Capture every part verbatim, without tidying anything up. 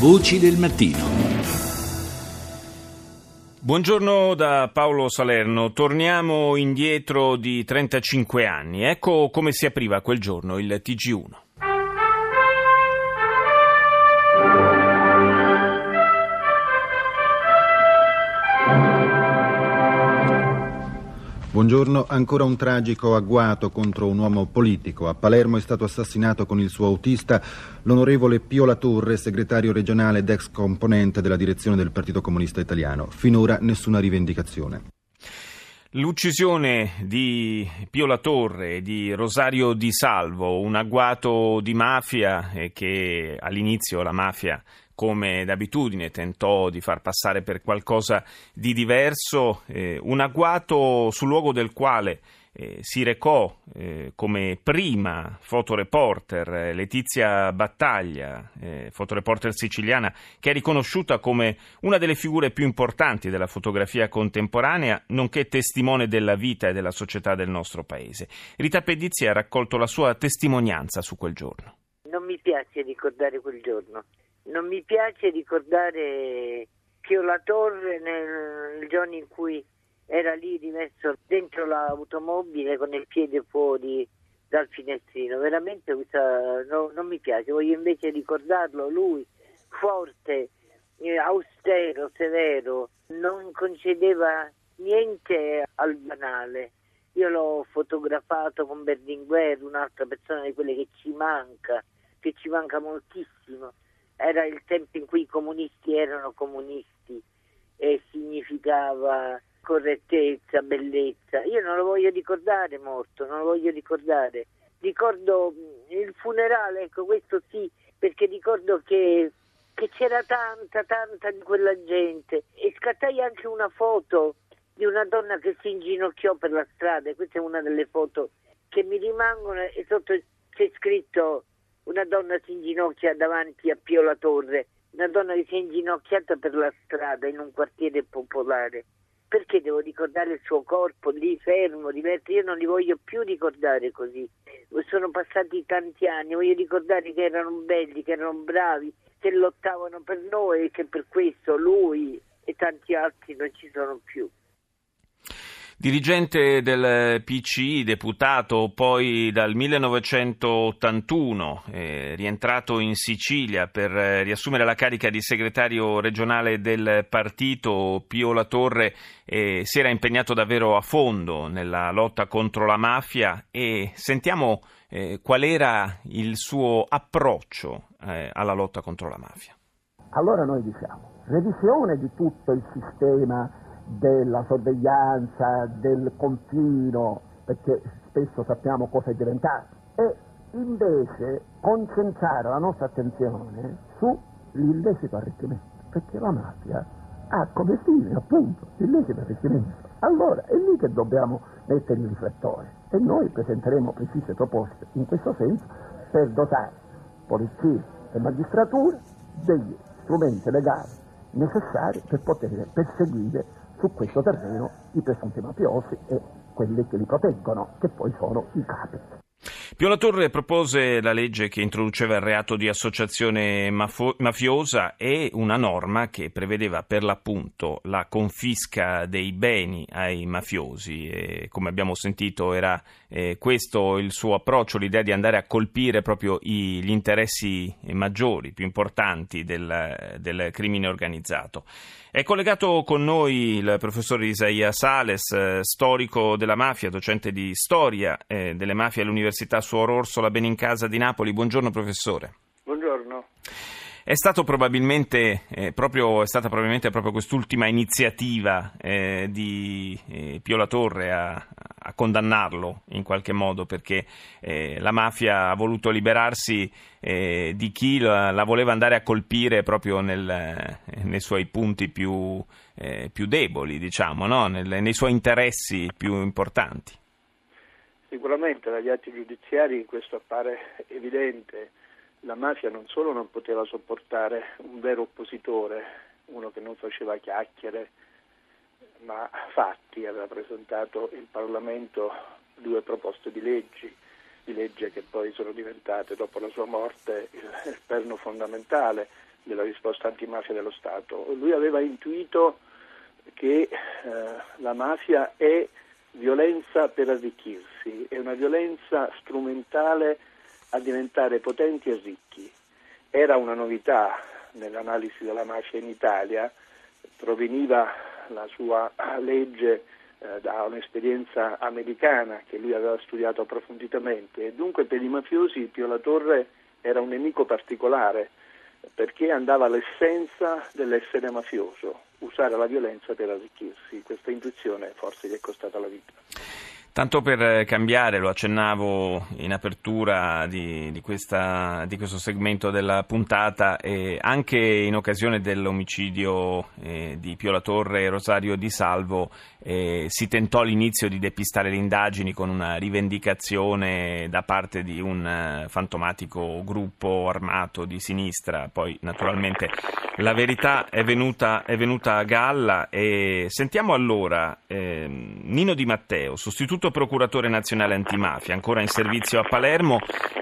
Voci del mattino. Buongiorno da Paolo Salerno. Torniamo indietro di trentacinque anni. Ecco come si apriva quel giorno il T G uno. Buongiorno, ancora un tragico agguato contro un uomo politico. A Palermo è stato assassinato con il suo autista l'onorevole Pio La Torre, segretario regionale ed ex componente della direzione del Partito Comunista Italiano. Finora nessuna rivendicazione. L'uccisione di Pio La Torre e di Rosario Di Salvo, un agguato di mafia che all'inizio la mafia, come d'abitudine, tentò di far passare per qualcosa di diverso, eh, un agguato sul luogo del quale eh, si recò eh, come prima fotoreporter Letizia Battaglia, eh, fotoreporter siciliana, che è riconosciuta come una delle figure più importanti della fotografia contemporanea, nonché testimone della vita e della società del nostro paese. Rita Pedizzi ha raccolto la sua testimonianza su quel giorno. Non mi piace ricordare quel giorno. Non mi piace ricordare Pio La Torre nel, nel giorno in cui era lì rimesso dentro l'automobile con il piede fuori dal finestrino. Veramente questa, no, non mi piace, voglio invece ricordarlo lui, forte, eh, austero, severo, non concedeva niente al banale. Io l'ho fotografato con Berlinguer, un'altra persona di quelle che ci manca, che ci manca moltissimo. Era il tempo in cui i comunisti erano comunisti e significava correttezza, bellezza. Io non lo voglio ricordare morto, non lo voglio ricordare. Ricordo il funerale, ecco, questo sì, perché ricordo che, che c'era tanta, tanta di quella gente. E scattai anche una foto di una donna che si inginocchiò per la strada. Questa è una delle foto che mi rimangono e sotto c'è scritto: una donna si inginocchia davanti a Pio La Torre, una donna che si è inginocchiata per la strada in un quartiere popolare. Perché devo ricordare il suo corpo lì fermo, diverso? Io non li voglio più ricordare così. Sono passati tanti anni, voglio ricordare che erano belli, che erano bravi, che lottavano per noi e che per questo lui e tanti altri non ci sono più. Dirigente del P C I, deputato poi dal millenovecentottantuno, eh, rientrato in Sicilia per eh, riassumere la carica di segretario regionale del partito, Pio La Torre eh, si era impegnato davvero a fondo nella lotta contro la mafia e sentiamo eh, qual era il suo approccio eh, alla lotta contro la mafia. Allora noi diciamo, revisione di tutto il sistema della sorveglianza, del confino, perché spesso sappiamo cosa è diventato, e invece concentrare la nostra attenzione sull'illecito arricchimento, perché la mafia ha come fine appunto l'illecito arricchimento. Allora è lì che dobbiamo mettere il riflettore e noi presenteremo precise proposte in questo senso per dotare polizia e magistratura degli strumenti legali necessari per poter perseguire su questo terreno i presunti mafiosi e quelli che li proteggono, che poi sono i capi. Pio La Torre propose la legge che introduceva il reato di associazione mafo- mafiosa e una norma che prevedeva per l'appunto la confisca dei beni ai mafiosi. E, come abbiamo sentito, era eh, questo il suo approccio, l'idea di andare a colpire proprio i, gli interessi maggiori, più importanti del, del crimine organizzato. È collegato con noi il professor Isaia Sales, eh, storico della mafia, docente di storia eh, delle mafie all'Università Suor Orsola Benincasa di Napoli. Buongiorno professore. Buongiorno. È stato probabilmente eh, proprio è stata probabilmente proprio quest'ultima iniziativa eh, di eh, Pio La Torre a, a condannarlo in qualche modo, perché eh, la mafia ha voluto liberarsi eh, di chi la, la voleva andare a colpire proprio nel, nei suoi punti più, eh, più deboli, diciamo, no? Nel, nei suoi interessi più importanti. Sicuramente dagli atti giudiziari questo appare evidente. La mafia non solo non poteva sopportare un vero oppositore, uno che non faceva chiacchiere, ma fatti. Aveva presentato in Parlamento due proposte di leggi, di legge che poi sono diventate, dopo la sua morte, il perno fondamentale della risposta antimafia dello Stato. Lui aveva intuito che eh, la mafia è violenza per arricchirsi, è una violenza strumentale a diventare potenti e ricchi. Era una novità nell'analisi della mafia in Italia, proveniva la sua legge eh, da un'esperienza americana che lui aveva studiato approfonditamente, e dunque per i mafiosi Pio La Torre era un nemico particolare, perché andava all'essenza dell'essere mafioso, usare la violenza per arricchirsi. Questa intuizione forse gli è costata la vita. Tanto per cambiare, lo accennavo in apertura di, di, questa, di questo segmento della puntata, eh, anche in occasione dell'omicidio eh, di Pio La Torre e Rosario Di Salvo eh, si tentò all'inizio di depistare le indagini con una rivendicazione da parte di un fantomatico gruppo armato di sinistra. Poi naturalmente la verità è venuta, è venuta a galla, e sentiamo allora eh, Nino Di Matteo, sostituto Procuratore nazionale antimafia, ancora in servizio a Palermo,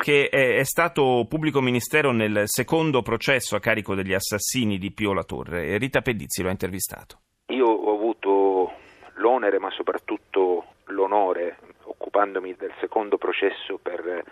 che è, è stato pubblico ministero nel secondo processo a carico degli assassini di Pio La Torre. Rita Pedizzi lo ha intervistato. Io ho avuto l'onere, ma soprattutto l'onore, occupandomi del secondo processo per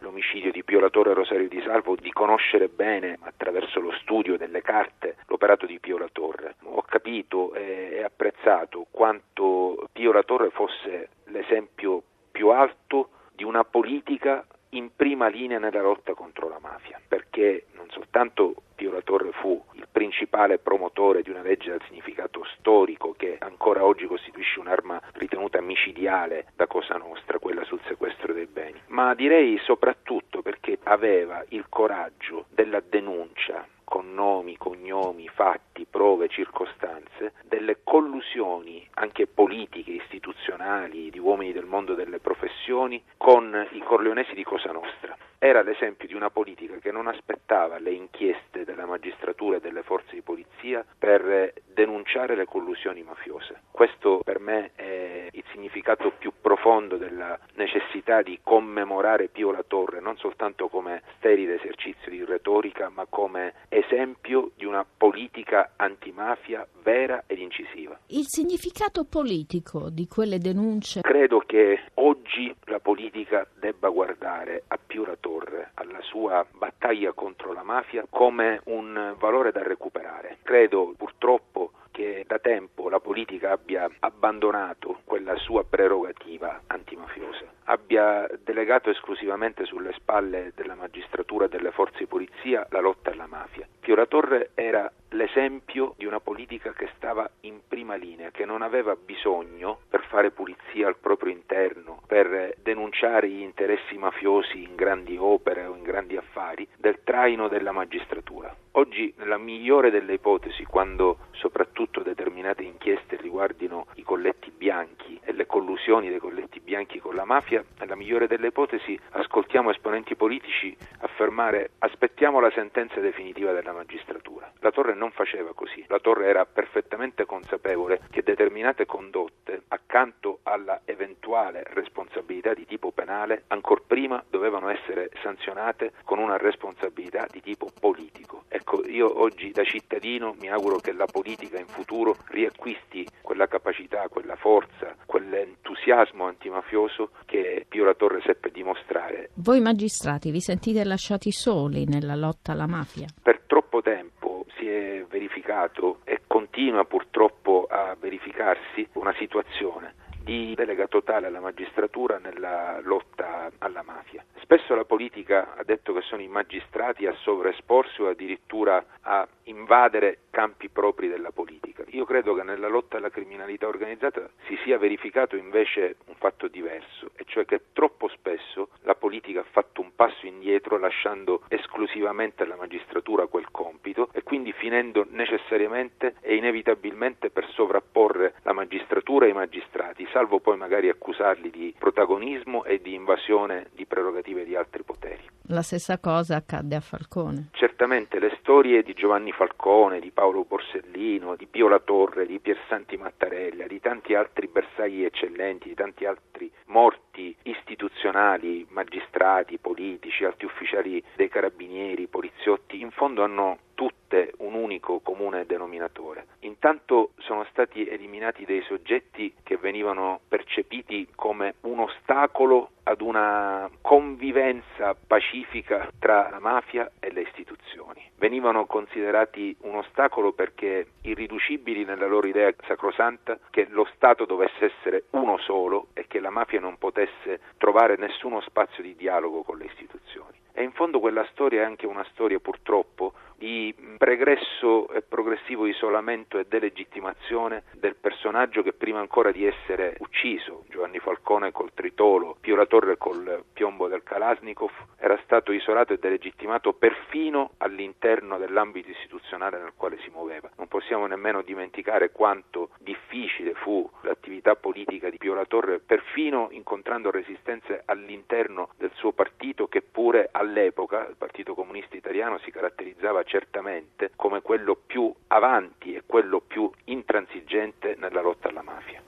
l'omicidio di Pio La Torre e Rosario Di Salvo, di conoscere bene, attraverso lo studio delle carte, l'operato di Pio La Torre. Ho capito e apprezzato quanto Pio La Torre fosse l'esempio più alto di una politica in prima linea nella lotta contro la mafia, perché non soltanto Pio La Torre fu il principale promotore di una legge dal significato storico che ancora oggi costituisce un'arma ritenuta micidiale da Cosa Nostra, quella sul sequestro dei beni, ma direi soprattutto perché aveva il coraggio della denuncia, con nomi, cognomi, fatti, prove, circostanze, delle collusioni anche politiche, istituzionali, di uomini del mondo delle professioni con i Corleonesi di Cosa Nostra. Era l'esempio di una politica che non aspettava le inchieste della magistratura e delle forze di polizia per denunciare le collusioni mafiose. Questo per me è il significato più profondo della necessità di commemorare Pio La Torre, non soltanto come sterile esercizio di retorica, ma come esempio di una politica antimafia vera ed incisiva. Il significato politico di quelle denunce? Credo che oggi la politica debba guardare a Pio La Torre, alla sua battaglia contro la mafia, come un valore da recuperare. Credo purtroppo che da tempo la politica abbia abbandonato quella sua prerogativa antimafiosa, abbia delegato esclusivamente sulle spalle della magistratura e delle forze di polizia la lotta alla mafia. Pio La Torre era l'esempio di una politica che stava in prima linea, che non aveva bisogno, per fare pulizia al proprio interno, per denunciare gli interessi mafiosi in grandi opere o in grandi affari, del traino della magistratura. Oggi, nella migliore delle ipotesi, quando soprattutto determinate inchieste riguardino i colletti bianchi e le collusioni dei colletti bianchi con la mafia, nella migliore delle ipotesi ascoltiamo esponenti politici affermare: aspettiamo la sentenza definitiva della magistratura. La Torre non faceva così. La Torre era perfettamente consapevole che determinate condotte, accanto alla eventuale responsabilità di tipo penale, ancor prima dovevano essere sanzionate con una responsabilità di tipo politico. Ecco, io oggi da cittadino mi auguro che la politica in futuro riacquisti quella capacità, quella forza, quell'entusiasmo antimafioso che Pio La Torre seppe dimostrare. Voi magistrati vi sentite lasciati soli nella lotta alla mafia? Per troppo tempo si è verificato e continua purtroppo a verificarsi una situazione di delega totale alla magistratura nella lotta alla mafia. Spesso la politica ha detto che sono i magistrati a sovraesporsi o addirittura a invadere campi propri della politica. Io credo che nella lotta alla criminalità organizzata si sia verificato invece un fatto diverso, e cioè che troppo spesso la politica ha fatto un passo indietro, lasciando esclusivamente alla magistratura quel compito, e quindi finendo necessariamente e inevitabilmente per sovrapporre la magistratura ai magistrati, salvo poi magari accusarli di protagonismo e di invasione di prerogative di altri poteri. La stessa cosa accadde a Falcone. Certamente le storie di Giovanni Falcone, di Paolo Borsellino, di Pio La Torre, di Pier Santi Mattarella, di tanti altri bersagli eccellenti, di tanti altri morti istituzionali, magistrati, politici, alti ufficiali dei carabinieri, poliziotti, in fondo hanno tutte esiste un unico comune denominatore. Intanto sono stati eliminati dei soggetti che venivano percepiti come un ostacolo ad una convivenza pacifica tra la mafia e le istituzioni. Venivano considerati un ostacolo perché irriducibili nella loro idea sacrosanta che lo Stato dovesse essere uno solo e che la mafia non potesse trovare nessuno spazio di dialogo con le istituzioni. E in fondo quella storia è anche una storia purtroppo di pregresso e progressivo isolamento e delegittimazione del personaggio che prima ancora di essere ucciso, Giovanni Falcone col tritolo, Pio La Torre col piombo del Kalashnikov, era stato isolato e delegittimato perfino all'interno dell'ambito istituzionale nel quale si muoveva. Non possiamo nemmeno dimenticare quanto difficile fu l'attività politica di Pio La Torre, perfino incontrando resistenze all'interno del suo partito, che pure all'epoca, il Partito Comunista Italiano, si caratterizzava certamente come quello più avanti e quello più intransigente nella lotta alla mafia.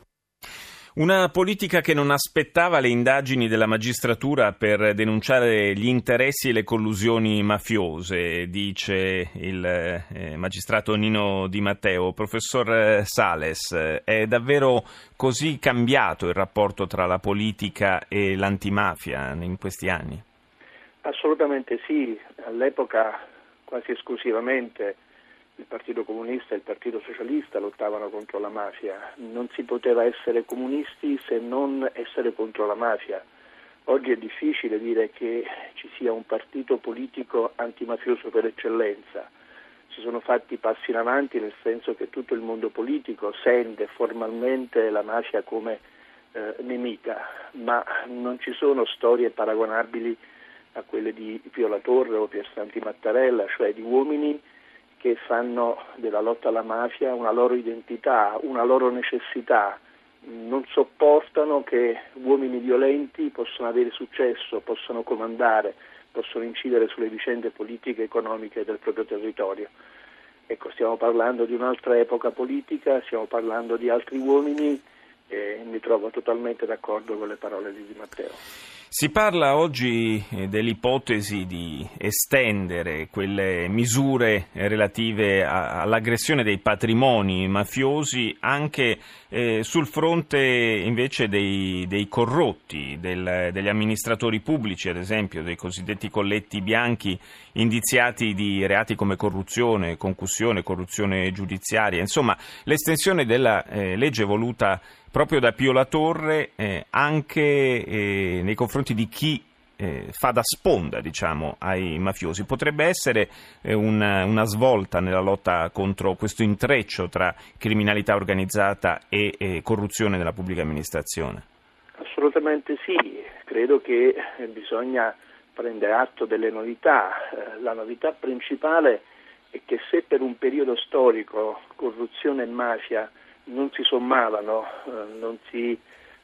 Una politica che non aspettava le indagini della magistratura per denunciare gli interessi e le collusioni mafiose, dice il magistrato Nino Di Matteo. Professor Sales, è davvero così cambiato il rapporto tra la politica e l'antimafia in questi anni? Assolutamente sì. All'epoca quasi esclusivamente il Partito Comunista e il Partito Socialista lottavano contro la mafia. Non si poteva essere comunisti se non essere contro la mafia. Oggi è difficile dire che ci sia un partito politico antimafioso per eccellenza. Si sono fatti passi in avanti nel senso che tutto il mondo politico sente formalmente la mafia come eh, nemica, ma non ci sono storie paragonabili a quelle di Pio La Torre o Pier Santi Mattarella, cioè di uomini che fanno della lotta alla mafia una loro identità, una loro necessità, non sopportano che uomini violenti possano avere successo, possano comandare, possono incidere sulle vicende politiche e economiche del proprio territorio. Ecco, stiamo parlando di un'altra epoca politica, stiamo parlando di altri uomini e mi trovo totalmente d'accordo con le parole di Di Matteo. Si parla oggi dell'ipotesi di estendere quelle misure relative a, all'aggressione dei patrimoni mafiosi anche eh, sul fronte invece dei, dei corrotti, del, degli amministratori pubblici, ad esempio dei cosiddetti colletti bianchi indiziati di reati come corruzione, concussione, corruzione giudiziaria. Insomma, l'estensione della eh, legge voluta proprio da Pio La Torre eh, anche eh, nei confronti di chi eh, fa da sponda, diciamo, ai mafiosi. Potrebbe essere eh, una, una svolta nella lotta contro questo intreccio tra criminalità organizzata e eh, corruzione nella pubblica amministrazione? Assolutamente sì, credo che bisogna prendere atto delle novità. La novità principale è che se per un periodo storico corruzione e mafia non si sommavano, non si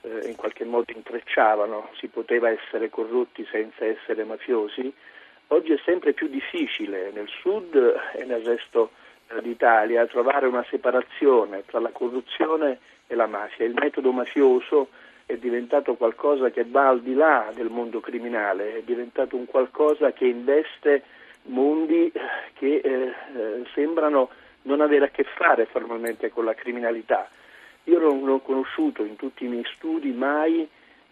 eh, in qualche modo intrecciavano, si poteva essere corrotti senza essere mafiosi, oggi è sempre più difficile nel sud e nel resto d'Italia trovare una separazione tra la corruzione e la mafia. Il metodo mafioso è diventato qualcosa che va al di là del mondo criminale, è diventato un qualcosa che investe mondi che eh, sembrano non avere a che fare formalmente con la criminalità. Io non ho conosciuto in tutti i miei studi mai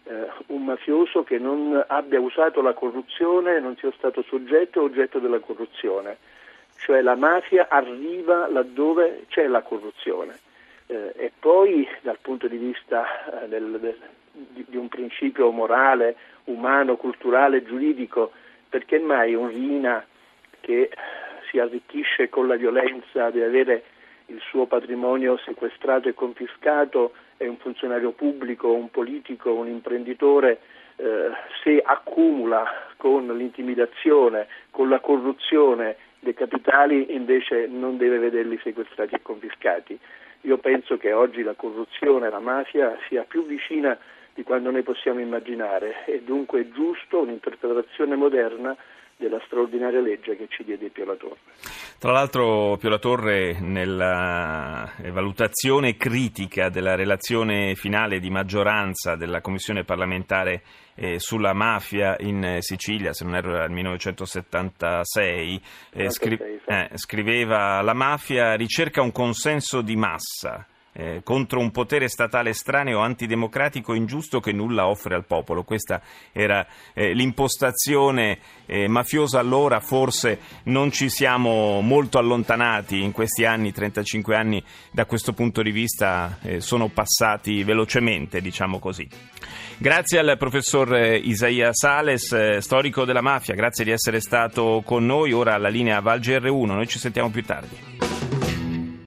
eh, un mafioso che non abbia usato la corruzione, non sia stato soggetto o oggetto della corruzione. Cioè la mafia arriva laddove c'è la corruzione. Eh, e poi dal punto di vista eh, del, del, di, di un principio morale, umano, culturale, giuridico, perché mai un Rina che si arricchisce con la violenza di avere il suo patrimonio sequestrato e confiscato, è un funzionario pubblico, un politico, un imprenditore, eh, se accumula con l'intimidazione, con la corruzione dei capitali, invece non deve vederli sequestrati e confiscati. Io penso che oggi la corruzione, la mafia sia più vicina di quanto noi possiamo immaginare e dunque è giusto un'interpretazione moderna della straordinaria legge che ci diede Pio La Torre. Tra l'altro Pio La Torre, nella valutazione critica della relazione finale di maggioranza della Commissione parlamentare eh, sulla mafia in Sicilia, se non erro nel millenovecentosettantasei, eh, scri- eh, scriveva: la mafia ricerca un consenso di massa Eh, contro un potere statale estraneo, antidemocratico, ingiusto, che nulla offre al popolo. Questa era eh, l'impostazione eh, mafiosa allora. Forse non ci siamo molto allontanati in questi anni, trentacinque anni da questo punto di vista eh, sono passati velocemente, diciamo così. Grazie al professor Isaia Sales, eh, storico della mafia, grazie di essere stato con noi. Ora alla linea Val G R uno, noi ci sentiamo più tardi.